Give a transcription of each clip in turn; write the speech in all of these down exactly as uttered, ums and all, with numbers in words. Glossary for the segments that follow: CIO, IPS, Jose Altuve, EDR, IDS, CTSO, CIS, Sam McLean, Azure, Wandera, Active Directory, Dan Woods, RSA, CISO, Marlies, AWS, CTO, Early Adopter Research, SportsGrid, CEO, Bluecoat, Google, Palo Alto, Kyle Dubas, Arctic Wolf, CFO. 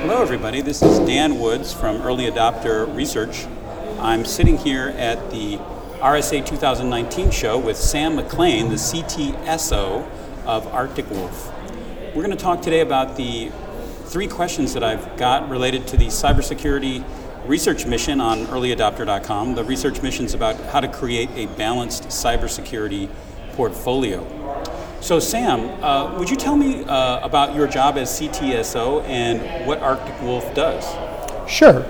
Hello everybody, this is Dan Woods from Early Adopter Research. I'm sitting here at the R S A two thousand nineteen show with Sam McLean, the C T S O of Arctic Wolf. We're going to talk today about the three questions that I've got related to the cybersecurity research mission on early adopter dot com. The research mission's about how to create a balanced cybersecurity portfolio. So Sam, uh, would you tell me uh, about your job as C T S O and what Arctic Wolf does? Sure.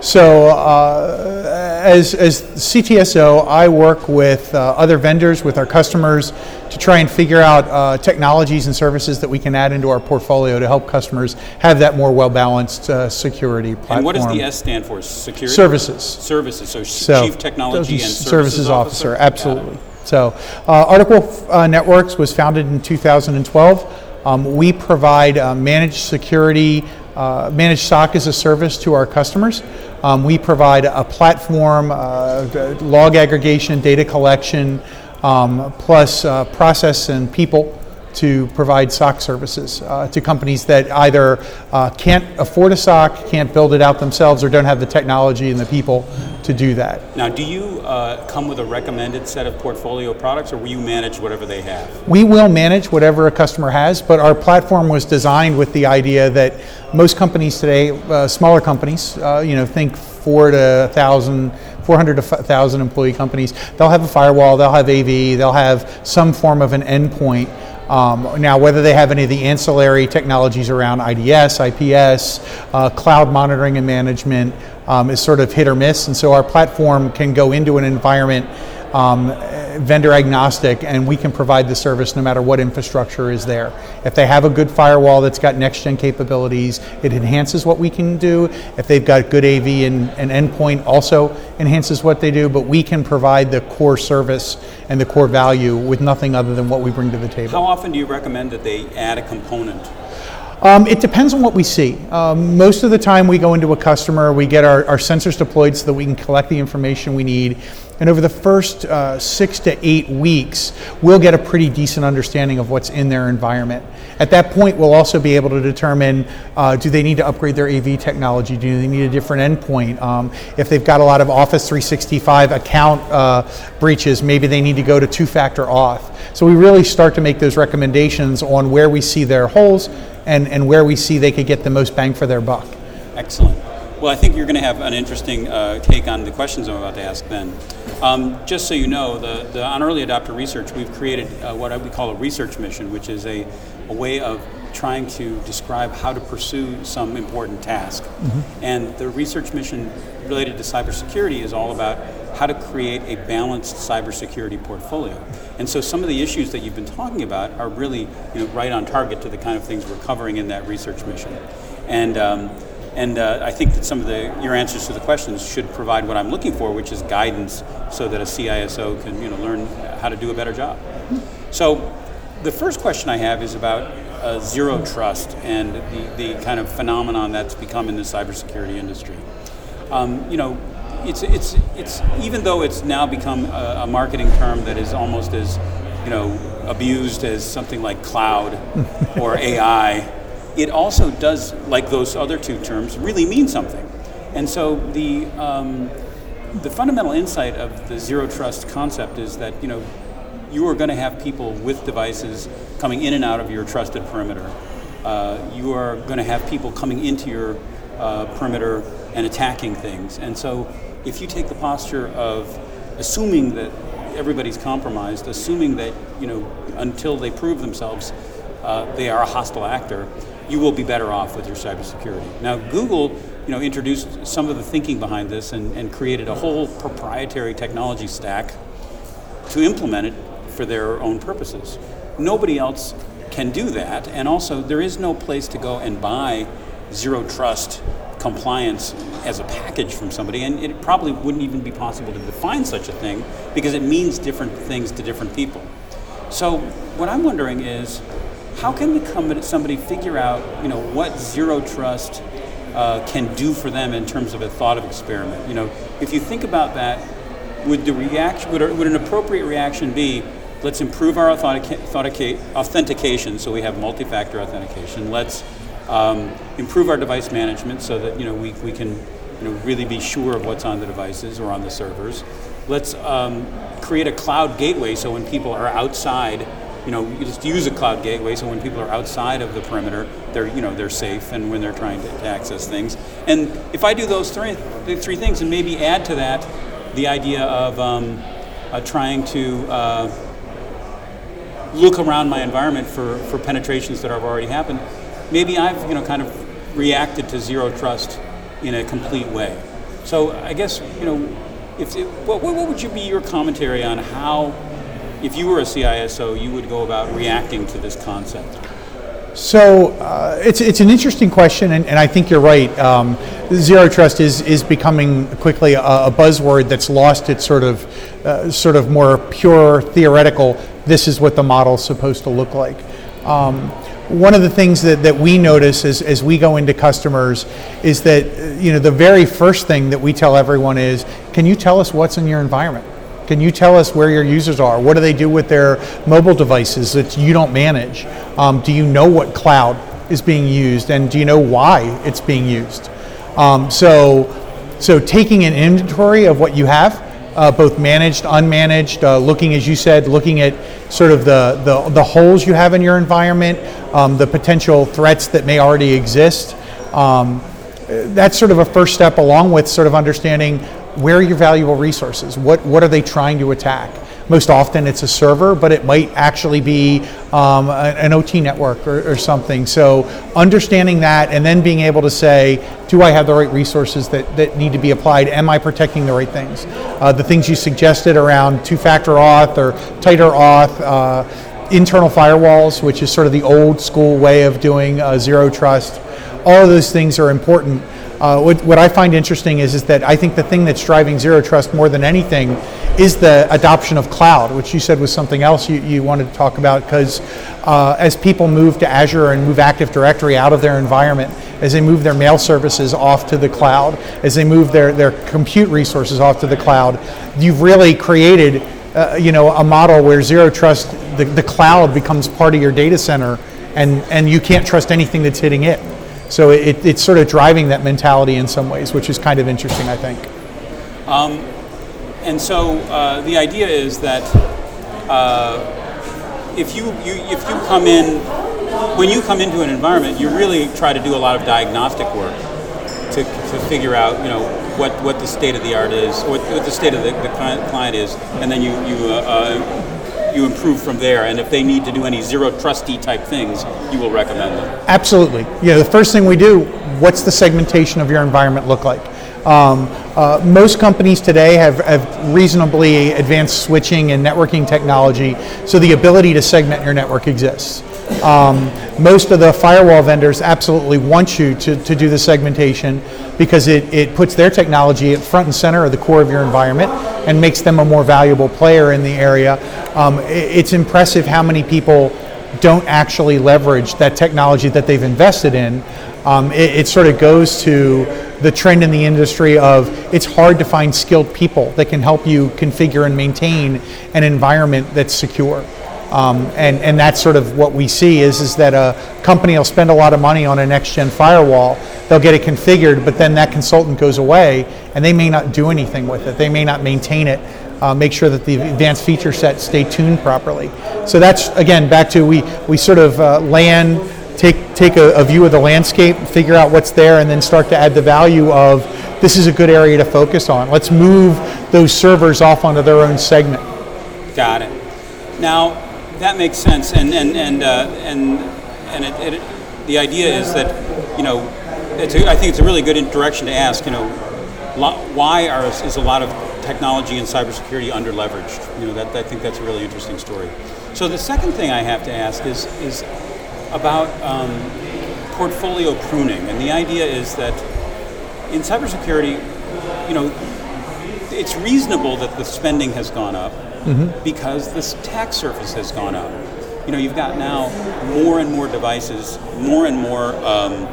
So uh, as, as C T S O, I work with uh, other vendors, with our customers, to try and figure out uh, technologies and services that we can add into our portfolio to help customers have that more well-balanced uh, security platform. And what does the S stand for? Security? Services. Services, so, so Chief Technology and Services, services Officer. Officer. Absolutely. So uh, Arctic Wolf uh, Networks was founded in two thousand twelve. Um, we provide uh, managed security, uh, managed S O C as a service to our customers. Um, we provide a platform, uh, log aggregation, data collection, um, plus uh, process and people to provide S O C services uh, to companies that either uh, can't afford a S O C, can't build it out themselves, or don't have the technology and the people to do that. Now, do you uh, come with a recommended set of portfolio products, or will you manage whatever they have? We will manage whatever a customer has, but our platform was designed with the idea that most companies today, uh, smaller companies, uh, you know, think four to one thousand, four hundred to one thousand employee companies, they'll have a firewall, they'll have A V, they'll have some form of an endpoint. Um, now, whether they have any of the ancillary technologies around I D S, I P S, uh, cloud monitoring and management um, is sort of hit or miss. And so our platform can go into an environment um, vendor agnostic, and we can provide the service no matter what infrastructure is there. If they have a good firewall that's got next-gen capabilities, it enhances what we can do. If they've got good A V and, and endpoint, also enhances what they do, but we can provide the core service and the core value with nothing other than what we bring to the table. How often do you recommend that they add a component? Um, it depends on what we see. Um, most of the time we go into a customer, we get our, our sensors deployed so that we can collect the information we need. And over the first uh, six to eight weeks, we'll get a pretty decent understanding of what's in their environment. At that point, we'll also be able to determine, uh, do they need to upgrade their A V technology? Do they need a different endpoint? Um, if they've got a lot of Office three sixty-five account uh, breaches, maybe they need to go to two-factor auth. So we really start to make those recommendations on where we see their holes and, and where we see they could get the most bang for their buck. Excellent. Well, I think you're going to have an interesting uh, take on the questions I'm about to ask then. Um, just so you know, the, the, on Early Adopter Research, we've created uh, what we call a research mission, which is a, a way of trying to describe how to pursue some important task. Mm-hmm. And the research mission related to cybersecurity is all about how to create a balanced cybersecurity portfolio. And so some of the issues that you've been talking about are really, you know, right on target to the kind of things we're covering in that research mission. And um, And uh, I think that some of the your answers to the questions should provide what I'm looking for, which is guidance so that a C I S O can, you know, learn how to do a better job. So the first question I have is about uh, zero trust and the, the kind of phenomenon that's become in the cybersecurity industry. Um, you know, it's it's it's even though it's now become a, a marketing term that is almost as, you know, abused as something like cloud or A I, it also does, like those other two terms, really mean something. And so the um, the fundamental insight of the zero trust concept is that, you know, you are going to have people with devices coming in and out of your trusted perimeter. Uh, you are going to have people coming into your uh, perimeter and attacking things. And so if you take the posture of assuming that everybody's compromised, assuming that, you know, until they prove themselves, uh, they are a hostile actor, you will be better off with your cybersecurity. Now, Google, you know, introduced some of the thinking behind this and, and created a whole proprietary technology stack to implement it for their own purposes. Nobody else can do that, and also there is no place to go and buy zero trust compliance as a package from somebody, and it probably wouldn't even be possible to define such a thing because it means different things to different people. So what I'm wondering is, how can the company, somebody figure out, you know, what zero trust uh, can do for them in terms of a thought of experiment? You know, if you think about that, would the reaction, would, would an appropriate reaction be, let's improve our authentica- authentica- authentication so we have multi-factor authentication. Let's um, improve our device management so that you know we we can you know really be sure of what's on the devices or on the servers. Let's um, create a cloud gateway so when people are outside, you know, you just use a cloud gateway so when people are outside of the perimeter, they're you know they're safe and when they're trying to access things. And if I do those three three things and maybe add to that the idea of um, uh, trying to uh, look around my environment for, for penetrations that have already happened, maybe I've you know kind of reacted to zero trust in a complete way. So I guess you know if it, what what would you be your commentary on how, if you were a C I S O, you would go about reacting to this concept? So uh, it's it's an interesting question, and, and I think you're right. Um, zero trust is is becoming quickly a, a buzzword that's lost its sort of uh, sort of more pure theoretical. This is what the model's supposed to look like. Um, one of the things that, that we notice as, as we go into customers is that you know the very first thing that we tell everyone is, can you tell us what's in your environment? Can you tell us where your users are? What do they do with their mobile devices that you don't manage? Um, do you know what cloud is being used, and do you know why it's being used? Um, so, so taking an inventory of what you have, uh, both managed, unmanaged, uh, looking, as you said, looking at sort of the, the, the holes you have in your environment, um, the potential threats that may already exist. Um, that's sort of a first step, along with sort of understanding where are your valuable resources? What what are they trying to attack? Most often it's a server, but it might actually be um, an O T network or, or something. So understanding that and then being able to say, do I have the right resources that, that need to be applied? Am I protecting the right things? Uh, the things you suggested around two-factor auth or tighter auth, uh, internal firewalls, which is sort of the old school way of doing uh, zero trust. All of those things are important. Uh, what, what I find interesting is, is that I think the thing that's driving zero trust more than anything is the adoption of cloud, which you said was something else you, you wanted to talk about, because uh, as people move to Azure and move Active Directory out of their environment, as they move their mail services off to the cloud, as they move their, their compute resources off to the cloud, you've really created uh, you know, a model where zero trust, the, the cloud becomes part of your data center, and, and you can't trust anything that's hitting it. So it, it's sort of driving that mentality in some ways, which is kind of interesting, I think. Um, and so uh, the idea is that uh, if you, you if you come in, when you come into an environment, you really try to do a lot of diagnostic work to, to figure out, you know, what, what the state of the art is, what, what the state of the, the client is, and then you you uh, uh, you improve from there, and if they need to do any zero trusty type things, you will recommend them. Absolutely. You know, the first thing we do, what's the segmentation of your environment look like? Um, uh, most companies today have, have reasonably advanced switching and networking technology, so the ability to segment your network exists. Um, most of the firewall vendors absolutely want you to, to do the segmentation because it, it puts their technology at front and center of the core of your environment and makes them a more valuable player in the area. Um, it, it's impressive how many people don't actually leverage that technology that they've invested in. Um, it, it sort of goes to the trend in the industry of it's hard to find skilled people that can help you configure and maintain an environment that's secure. Um, and, and that's sort of what we see is, is that a company will spend a lot of money on a next-gen firewall, they'll get it configured, but then that consultant goes away and they may not do anything with it. They may not maintain it, uh, make sure that the advanced feature sets stay tuned properly. So that's, again, back to we, we sort of uh, land, take take a, a view of the landscape, figure out what's there, and then start to add the value of this is a good area to focus on. Let's move those servers off onto their own segment. Got it. Now, that makes sense, and and and uh, and and it, it, the idea is that you know, it's a, I think it's a really good direction to ask. You know, lo- why are is a lot of technology and cybersecurity under leveraged? You know, that I think that's a really interesting story. So the second thing I have to ask is is about um, portfolio pruning, and the idea is that in cybersecurity, you know, it's reasonable that the spending has gone up. Mm-hmm. Because this attack surface has gone up. You know, you've got now more and more devices, more and more um,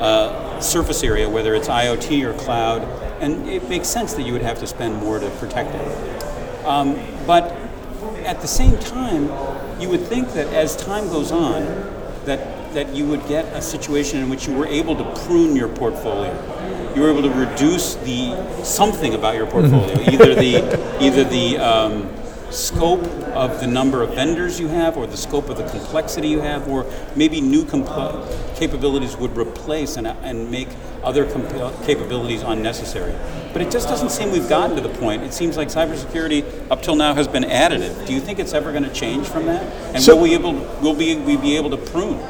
uh, surface area, whether it's IoT or cloud, and it makes sense that you would have to spend more to protect it. Um, but at the same time, you would think that as time goes on, that, that you would get a situation in which you were able to prune your portfolio. You were able to reduce the something about your portfolio, either the either the um, scope of the number of vendors you have, or the scope of the complexity you have, or maybe new comp- capabilities would replace and, and make other comp- capabilities unnecessary. But it just doesn't seem we've gotten to the point. It seems like cybersecurity up till now has been additive. Do you think it's ever going to change from that? And so will we able will we we be able to prune?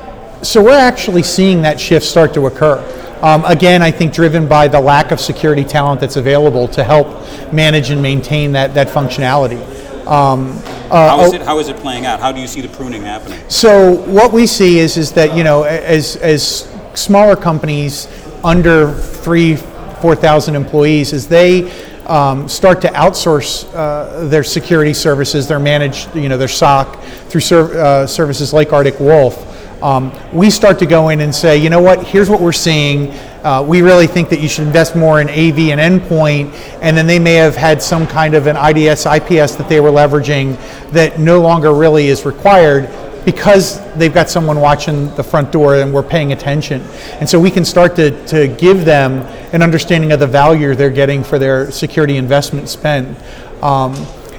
So we're actually seeing that shift start to occur. Um, again, I think driven by the lack of security talent that's available to help manage and maintain that, that functionality. Um, uh, how is it, how is it playing out? How do you see the pruning happening? So what we see is is that, you know, as as smaller companies under three, four thousand employees, as they um, start to outsource uh, their security services, their managed, you know, their S O C through ser- uh, services like Arctic Wolf. Um, we start to go in and say, you know what, here's what we're seeing. Uh, we really think that you should invest more in A V and endpoint, and then they may have had some kind of an I D S, I P S that they were leveraging that no longer really is required because they've got someone watching the front door and we're paying attention. And so we can start to, to give them an understanding of the value they're getting for their security investment spend. Um,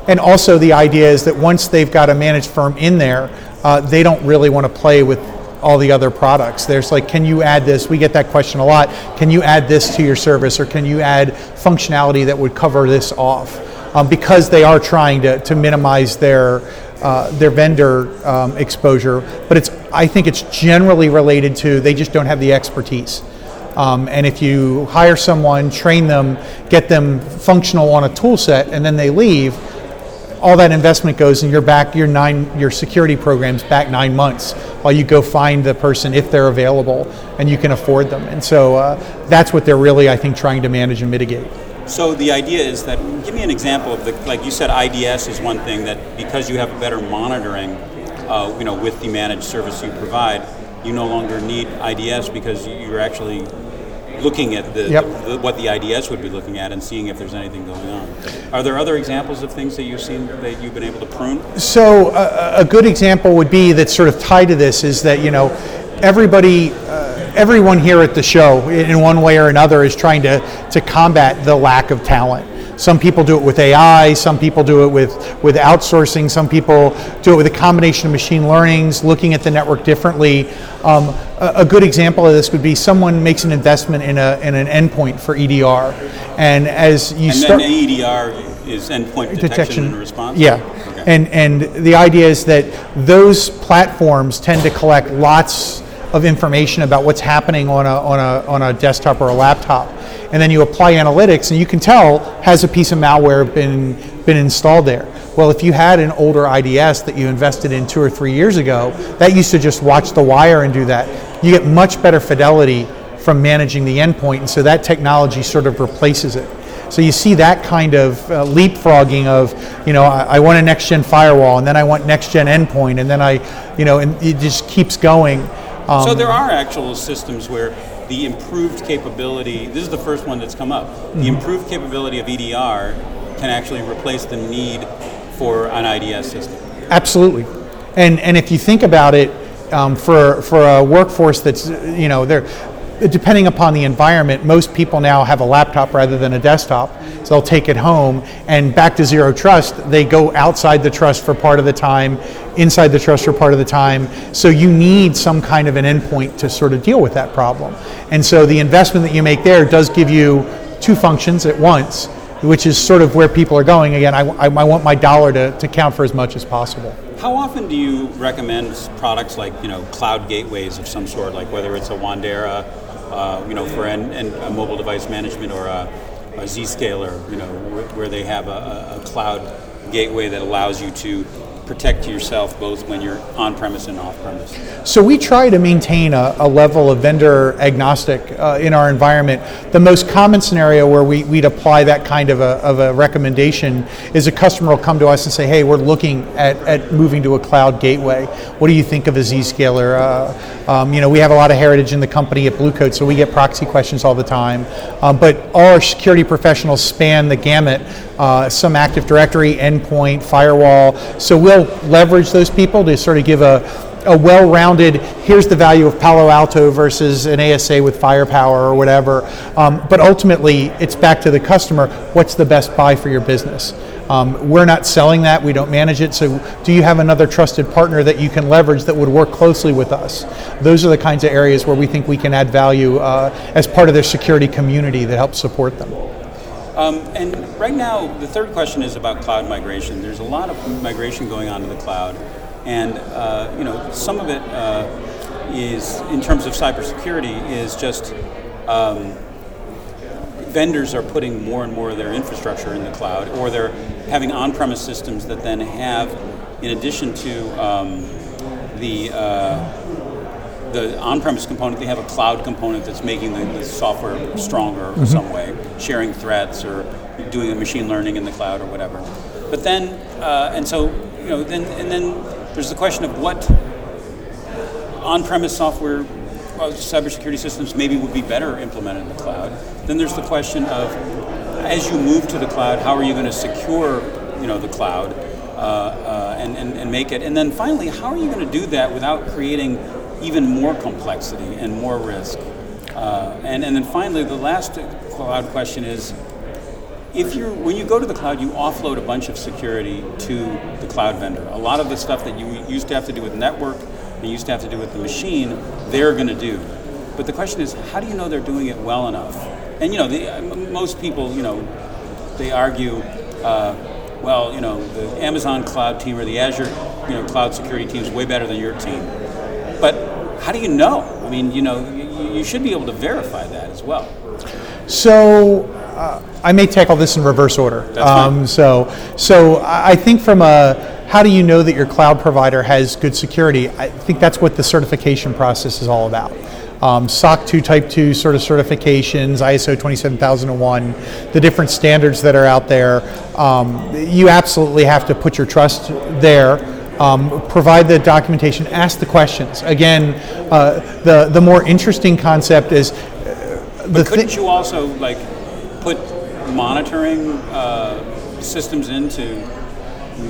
and also the idea is that once they've got a managed firm in there, Uh, they don't really want to play with all the other products. There's like, can you add this? We get that question a lot. Can you add this to your service, or can you add functionality that would cover this off? Um, because they are trying to, to minimize their uh, their vendor um, exposure. But it's I think it's generally related to they just don't have the expertise. Um, and if you hire someone, train them, get them functional on a tool set, and then they leave, all that investment goes, and you're back. Your nine, your security program's back nine months while you go find the person if they're available and you can afford them. And so uh, that's what they're really, I think, trying to manage and mitigate. So the idea is that, give me an example of the, like you said, I D S is one thing that because you have better monitoring, uh, you know, with the managed service you provide, you no longer need I D S because you're actually looking at the, yep. the, what the I D S would be looking at and seeing if there's anything going on. Are there other examples of things that you've seen that you've been able to prune? So uh, a good example would be that's sort of tied to this is that, you know, everybody, uh, everyone here at the show in one way or another is trying to, to combat the lack of talent. Some people do it with A I, some people do it with, with outsourcing, some people do it with a combination of machine learnings, looking at the network differently. Um, a, a good example of this would be someone makes an investment in a in an endpoint for E D R. And as you and start... And E D R is endpoint detection, detection and response? Yeah. Okay. And, and the idea is that those platforms tend to collect lots of information about what's happening on a on a on a desktop or a laptop, and then you apply analytics, and you can tell has a piece of malware been been installed there. Well, if you had an older I D S that you invested in two or three years ago, that used to just watch the wire and do that. You get much better fidelity from managing the endpoint, and so that technology sort of replaces it. So you see that kind of uh, leapfrogging of, you know, I, I want a next-gen firewall, and then I want next-gen endpoint, and then I, you know, and it just keeps going. Um, so there are actual systems where the improved capability, this is the first one that's come up, mm-hmm. the improved capability of E D R can actually replace the need for an I D S system. Absolutely. And and if you think about it, um, for for a workforce that's, you know, they're depending upon the environment, most people now have a laptop rather than a desktop, so they'll take it home, and back to zero trust, they go outside the trust for part of the time, inside the trust for part of the time, so you need some kind of an endpoint to sort of deal with that problem. And so the investment that you make there does give you two functions at once, which is sort of where people are going. Again, I, I, I want my dollar to, to count for as much as possible. How often do you recommend products like, you know, cloud gateways of some sort, like whether it's a Wandera, Uh, you know, for an, an, a mobile device management, or a, a Zscaler, you know, wh- where they have a, a cloud gateway that allows you to protect yourself both when you're on-premise and off-premise? So we try to maintain a, a level of vendor agnostic uh, in our environment. The most common scenario where we, we'd apply that kind of a, of a recommendation is a customer will come to us and say, hey, we're looking at, at moving to a cloud gateway. What do you think of a Zscaler? Uh, Um, you know, we have a lot of heritage in the company at Bluecoat, so we get proxy questions all the time. Um, but all our security professionals span the gamut, uh, some Active Directory, endpoint, firewall. So we'll leverage those people to sort of give a, a well-rounded, here's the value of Palo Alto versus an A S A with Firepower or whatever. Um, but ultimately, it's back to the customer, what's the best buy for your business? Um, we're not selling that, we don't manage it, so do you have another trusted partner that you can leverage that would work closely with us? Those are the kinds of areas where we think we can add value uh, as part of their security community that helps support them. Um, and right now, the third question is about cloud migration. There's a lot of migration going on to the cloud, and uh, you know, some of it uh, is, in terms of cybersecurity, is just um, vendors are putting more and more of their infrastructure in the cloud, or they're having on-premise systems that then have, in addition to um, the uh, the on-premise component, they have a cloud component that's making the, the software stronger in mm-hmm. some way, sharing threats or doing a machine learning in the cloud or whatever. But then, uh, and so, you know, then and then there's the question of what on-premise software, well, cybersecurity systems maybe would be better implemented in the cloud. Then there's the question of, as you move to the cloud, how are you going to secure, you know, the cloud uh, uh, and, and, and make it? And then finally, how are you going to do that without creating even more complexity and more risk? Uh, and, and then finally, the last cloud question is, if you're, when you go to the cloud, you offload a bunch of security to the cloud vendor. A lot of the stuff that you used to have to do with network, you used to have to do with the machine, they're going to do. But the question is, how do you know they're doing it well enough? And you know, the, most people, you know, they argue, uh, well, you know, the Amazon cloud team or the Azure, you know, cloud security team is way better than your team. But how do you know? I mean, you know, you, you should be able to verify that as well. So uh, I may tackle this in reverse order. That's um, fine. So, so I think from a how do you know that your cloud provider has good security? I think that's what the certification process is all about. Um, S O C two Type two sort of certifications, I S O twenty-seven thousand one, the different standards that are out there. Um, you absolutely have to put your trust there. Um, provide the documentation, ask the questions. Again, uh, the, the more interesting concept is... Uh, but couldn't thi- you also like put monitoring uh, systems into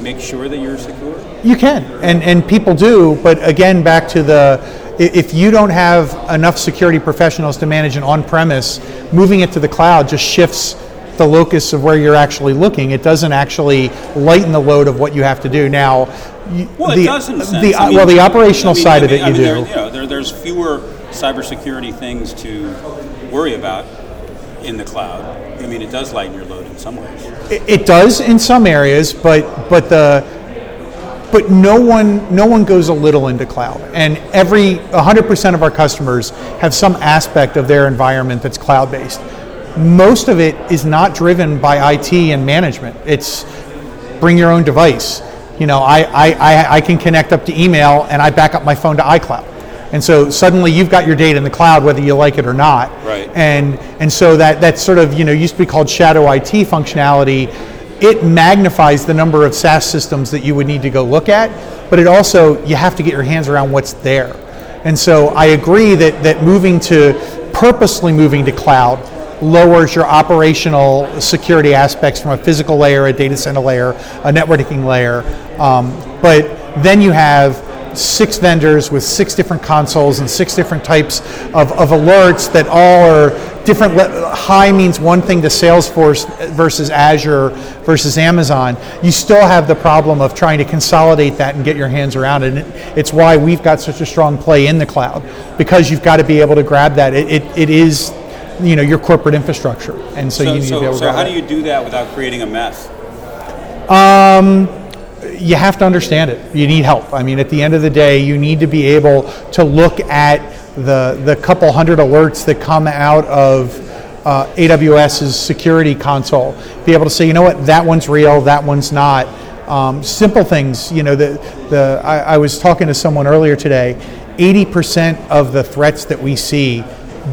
make sure that you're secure? You can, and and people do, but again, back to the, if you don't have enough security professionals to manage an on-premise, moving it to the cloud just shifts the locus of where you're actually looking. It doesn't actually lighten the load of what you have to do. Now, well, the, it does in a sense. The, I mean, well, the operational I mean, side I mean, of it I mean, you there, do. You know, there, there's fewer cybersecurity things to worry about in the cloud. I mean, it does lighten your load in some ways. It, it does in some areas, but but the but no one no one goes a little into cloud, and every one hundred percent of our customers have some aspect of their environment that's cloud-based. Most of it is not driven by I T and management. It's bring your own device. You know, I I I can connect up to email and I back up my phone to iCloud. And so suddenly you've got your data in the cloud, whether you like it or not. Right. And and so that, that sort of, you know, used to be called shadow I T functionality. It magnifies the number of SaaS systems that you would need to go look at, but it also, you have to get your hands around what's there. And so I agree that, that moving to, purposely moving to cloud lowers your operational security aspects from a physical layer, a data center layer, a networking layer. Um, but then you have six vendors with six different consoles and six different types of, of alerts that all are different. High means one thing to Salesforce versus Azure versus Amazon. You still have the problem of trying to consolidate that and get your hands around it. And it's why we've got such a strong play in the cloud, because you've got to be able to grab that. It it, it is, you know, your corporate infrastructure. And so, so you need so, to be able to So grab how that. Do you do that without creating a mess? Um, You have to understand it. You need help. I mean, at the end of the day, you need to be able to look at the the couple hundred alerts that come out of uh, AWS's security console. Be able to say, you know what, that one's real, that one's not. Um, simple things. You know, the the I, I was talking to someone earlier today. eighty percent of the threats that we see,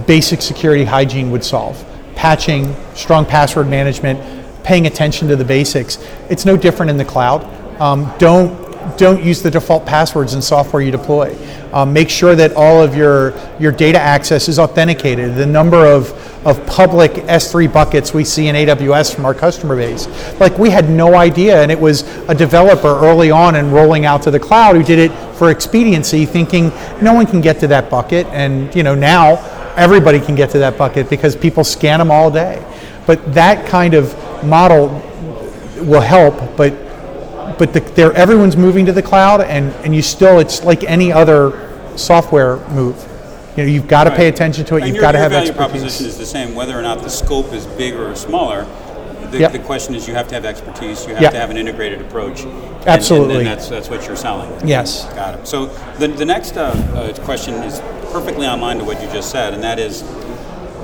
basic security hygiene would solve. Patching, strong password management, paying attention to the basics. It's no different in the cloud. Um, don't don't use the default passwords in software you deploy. Um, make sure that all of your your data access is authenticated. The number of of public S three buckets we see in A W S from our customer base. Like, we had no idea, and it was a developer early on and rolling out to the cloud who did it for expediency, thinking no one can get to that bucket, and you know, now everybody can get to that bucket because people scan them all day. But that kind of model will help, but but the, they're, everyone's moving to the cloud, and, and you still, it's like any other software move. You know, you've got to right. pay attention to it, and you've your, got to have expertise. Your value proposition is the same, whether or not the scope is bigger or smaller. The, yep. the question is, you have to have expertise, you have yep. to have an integrated approach. And, Absolutely. And, and that's, that's what you're selling. Yes. Got it. So the, the next uh, uh, question is perfectly online to what you just said, and that is,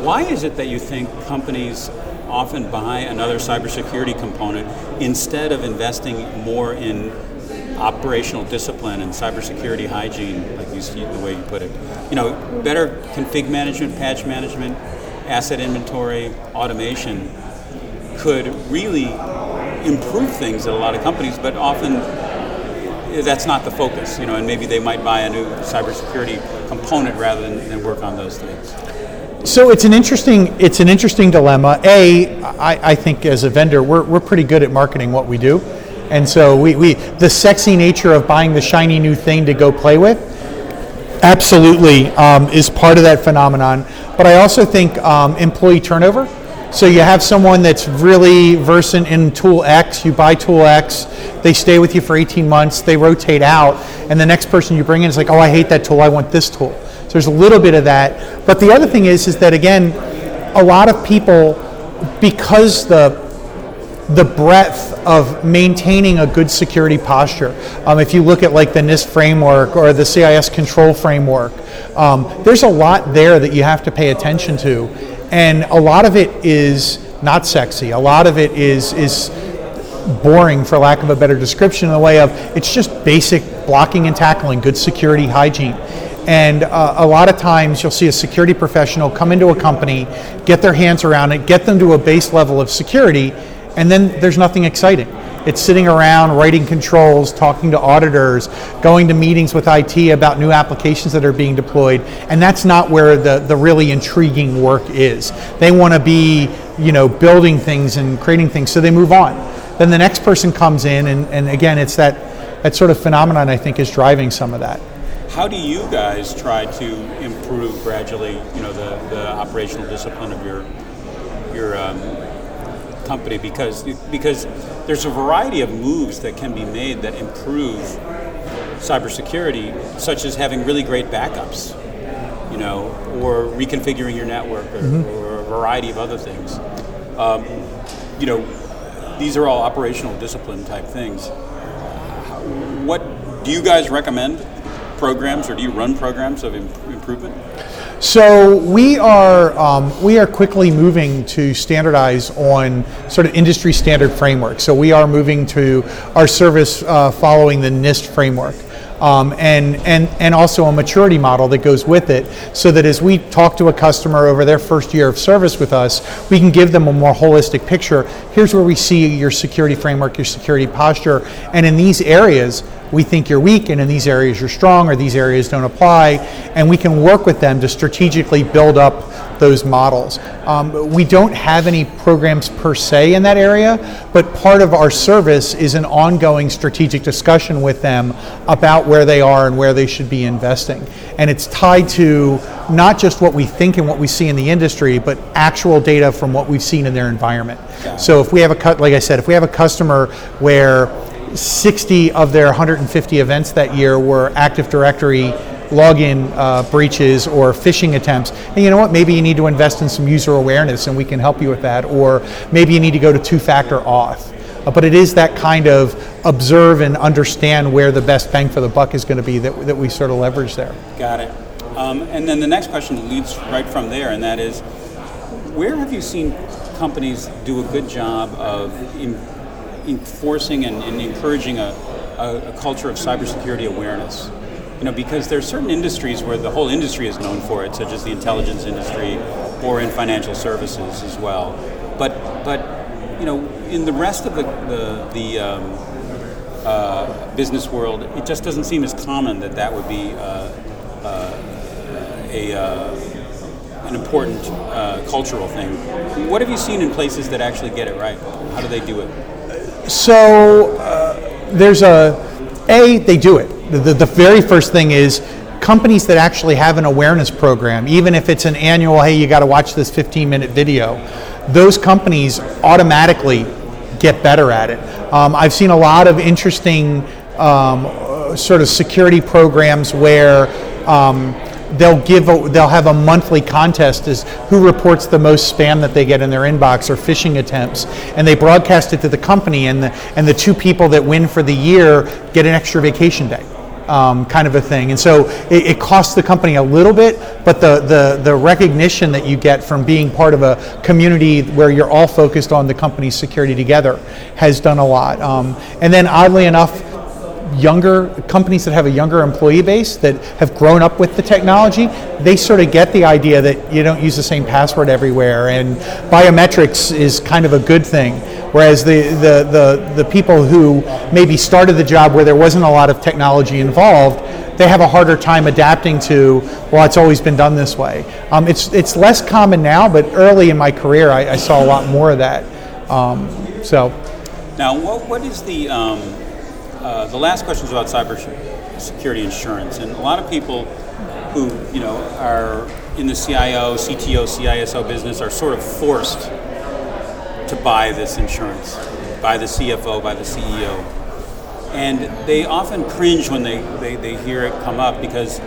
why is it that you think companies often buy another cybersecurity component instead of investing more in operational discipline and cybersecurity hygiene, like you see the way you put it? You know, better config management, patch management, asset inventory, automation could really improve things at a lot of companies, but often that's not the focus, you know, and maybe they might buy a new cybersecurity component rather than, than work on those things. So it's an interesting it's an interesting dilemma. A, I, I think as a vendor, we're we're pretty good at marketing what we do. And so we, we the sexy nature of buying the shiny new thing to go play with absolutely um, is part of that phenomenon. But I also think um, employee turnover. So you have someone that's really versant in tool X, you buy tool X, they stay with you for eighteen months, they rotate out, and the next person you bring in is like, oh, I hate that tool, I want this tool. So there's a little bit of that. But the other thing is, is that again, a lot of people, because the the breadth of maintaining a good security posture. Um, if you look at like the NIST framework or the C I S control framework, um, there's a lot there that you have to pay attention to. And a lot of it is not sexy. A lot of it is is boring, for lack of a better description, in the way of it's just basic blocking and tackling, good security hygiene. And uh, a lot of times you'll see a security professional come into a company, get their hands around it, get them to a base level of security, and then there's nothing exciting. It's sitting around writing controls, talking to auditors, going to meetings with I T about new applications that are being deployed, and that's not where the, the really intriguing work is. They want to be, you know, building things and creating things, so they move on. Then the next person comes in, and, and again, it's that, that sort of phenomenon I think is driving some of that. How do you guys try to improve gradually, you know, the, the operational discipline of your your um, company, because because there's a variety of moves that can be made that improve cybersecurity, such as having really great backups, you know, or reconfiguring your network, or, mm-hmm. or a variety of other things. Um, you know, these are all operational discipline type things. What do you guys recommend? Programs, or do you run programs of imp- improvement? So we are um, we are quickly moving to standardize on sort of industry standard framework. So we are moving to our service uh, following the NIST framework, um, and and and also a maturity model that goes with it, so that as we talk to a customer over their first year of service with us, we can give them a more holistic picture. Here's where we see your security framework, your security posture, and in these areas we think you're weak, and in these areas you're strong, or these areas don't apply, and we can work with them to strategically build up those models. Um, we don't have any programs per se in that area, but part of our service is an ongoing strategic discussion with them about where they are and where they should be investing. And it's tied to not just what we think and what we see in the industry, but actual data from what we've seen in their environment. So if we have a cut, like I said, if we have a customer where sixty of their one hundred fifty events that year were Active Directory login uh, breaches or phishing attempts. And you know what? Maybe you need to invest in some user awareness, and we can help you with that. Or maybe you need to go to two-factor auth. Uh, but it is that kind of observe and understand where the best bang for the buck is going to be that that we sort of leverage there. Got it. Um, and then the next question leads right from there, and that is, where have you seen companies do a good job of Im- enforcing and, and encouraging a, a, a culture of cybersecurity awareness? You know, because there's certain industries where the whole industry is known for it, such as the intelligence industry or in financial services as well. But but you know, in the rest of the the, the um, uh, business world, it just doesn't seem as common that that would be uh, uh, a uh, an important uh, cultural thing. What have you seen in places that actually get it right? How do they do it? So uh, there's a, A, they do it. The, the, the very first thing is companies that actually have an awareness program, even if it's an annual, hey, you got to watch this fifteen minute video, those companies automatically get better at it. Um, I've seen a lot of interesting um, sort of security programs where um, they'll give a, they'll have a monthly contest as who reports the most spam that they get in their inbox or phishing attempts, and they broadcast it to the company, and the and the two people that win for the year get an extra vacation day, um, kind of a thing. And so it, it costs the company a little bit, but the, the the recognition that you get from being part of a community where you're all focused on the company's security together has done a lot. Um, and then oddly enough, younger companies that have a younger employee base that have grown up with the technology, they sort of get the idea that you don't use the same password everywhere, and biometrics is kind of a good thing. Whereas the the the, the people who maybe started the job where there wasn't a lot of technology involved, they have a harder time adapting to, well, it's always been done this way. Um, it's it's less common now, but early in my career, I, I saw a lot more of that. Um, so now, what what is the um Uh, the last question is about cyber security insurance, and a lot of people who you know are in the C I O, C T O, C I S O business are sort of forced to buy this insurance by the C F O, by the C E O, and they often cringe when they, they, they hear it come up because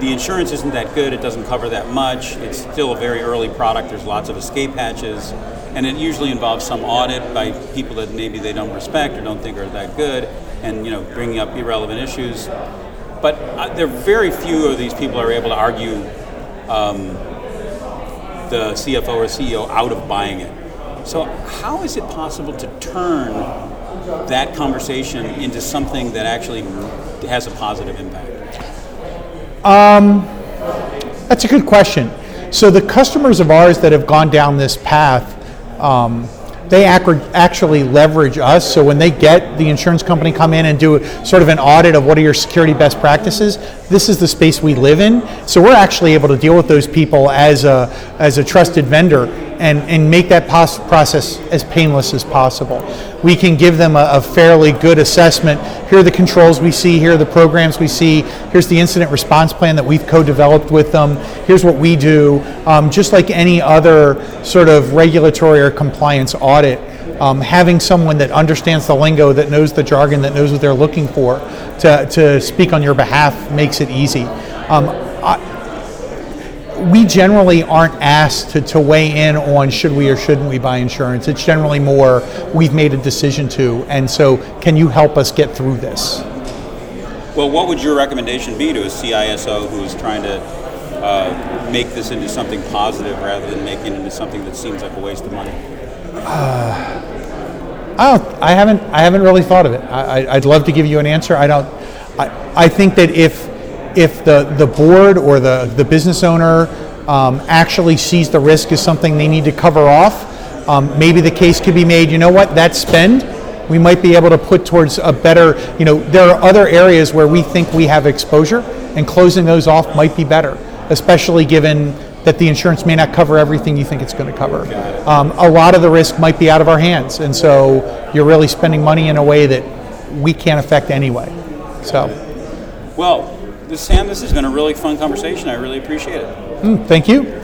the insurance isn't that good, it doesn't cover that much, it's still a very early product, there's lots of escape hatches, and it usually involves some audit by people that maybe they don't respect or don't think are that good, and you know, bringing up irrelevant issues. But uh, there are very few of these people are able to argue um, the C F O or C E O out of buying it. So how is it possible to turn that conversation into something that actually has a positive impact? Um, that's a good question. So the customers of ours that have gone down this path, um, they actually leverage us. So when they get the insurance company come in and do sort of an audit of what are your security best practices, this is the space we live in. So we're actually able to deal with those people as a as a trusted vendor and, and make that pos- process as painless as possible. We can give them a, a fairly good assessment. Here are the controls we see, here are the programs we see, here's the incident response plan that we've co-developed with them, here's what we do, um, just like any other sort of regulatory or compliance audit. Audit, um, having someone that understands the lingo, that knows the jargon, that knows what they're looking for, to, to speak on your behalf makes it easy. Um, I, we generally aren't asked to, to weigh in on should we or shouldn't we buy insurance. It's generally more we've made a decision to, and so can you help us get through this? Well, what would your recommendation be to a C I S O who is trying to uh, make this into something positive rather than making it into something that seems like a waste of money? Uh, I don't, I haven't. I haven't really thought of it. I, I, I'd love to give you an answer. I don't. I, I think that if if the, the board or the, the business owner um, actually sees the risk as something they need to cover off, um, maybe the case could be made. You know what? That spend we might be able to put towards a better. You know, there are other areas where we think we have exposure, and closing those off might be better, especially given that the insurance may not cover everything you think it's going to cover. Um, a lot of the risk might be out of our hands, and so you're really spending money in a way that we can't affect anyway. So, well, Sam, this has been a really fun conversation. I really appreciate it. Mm, thank you.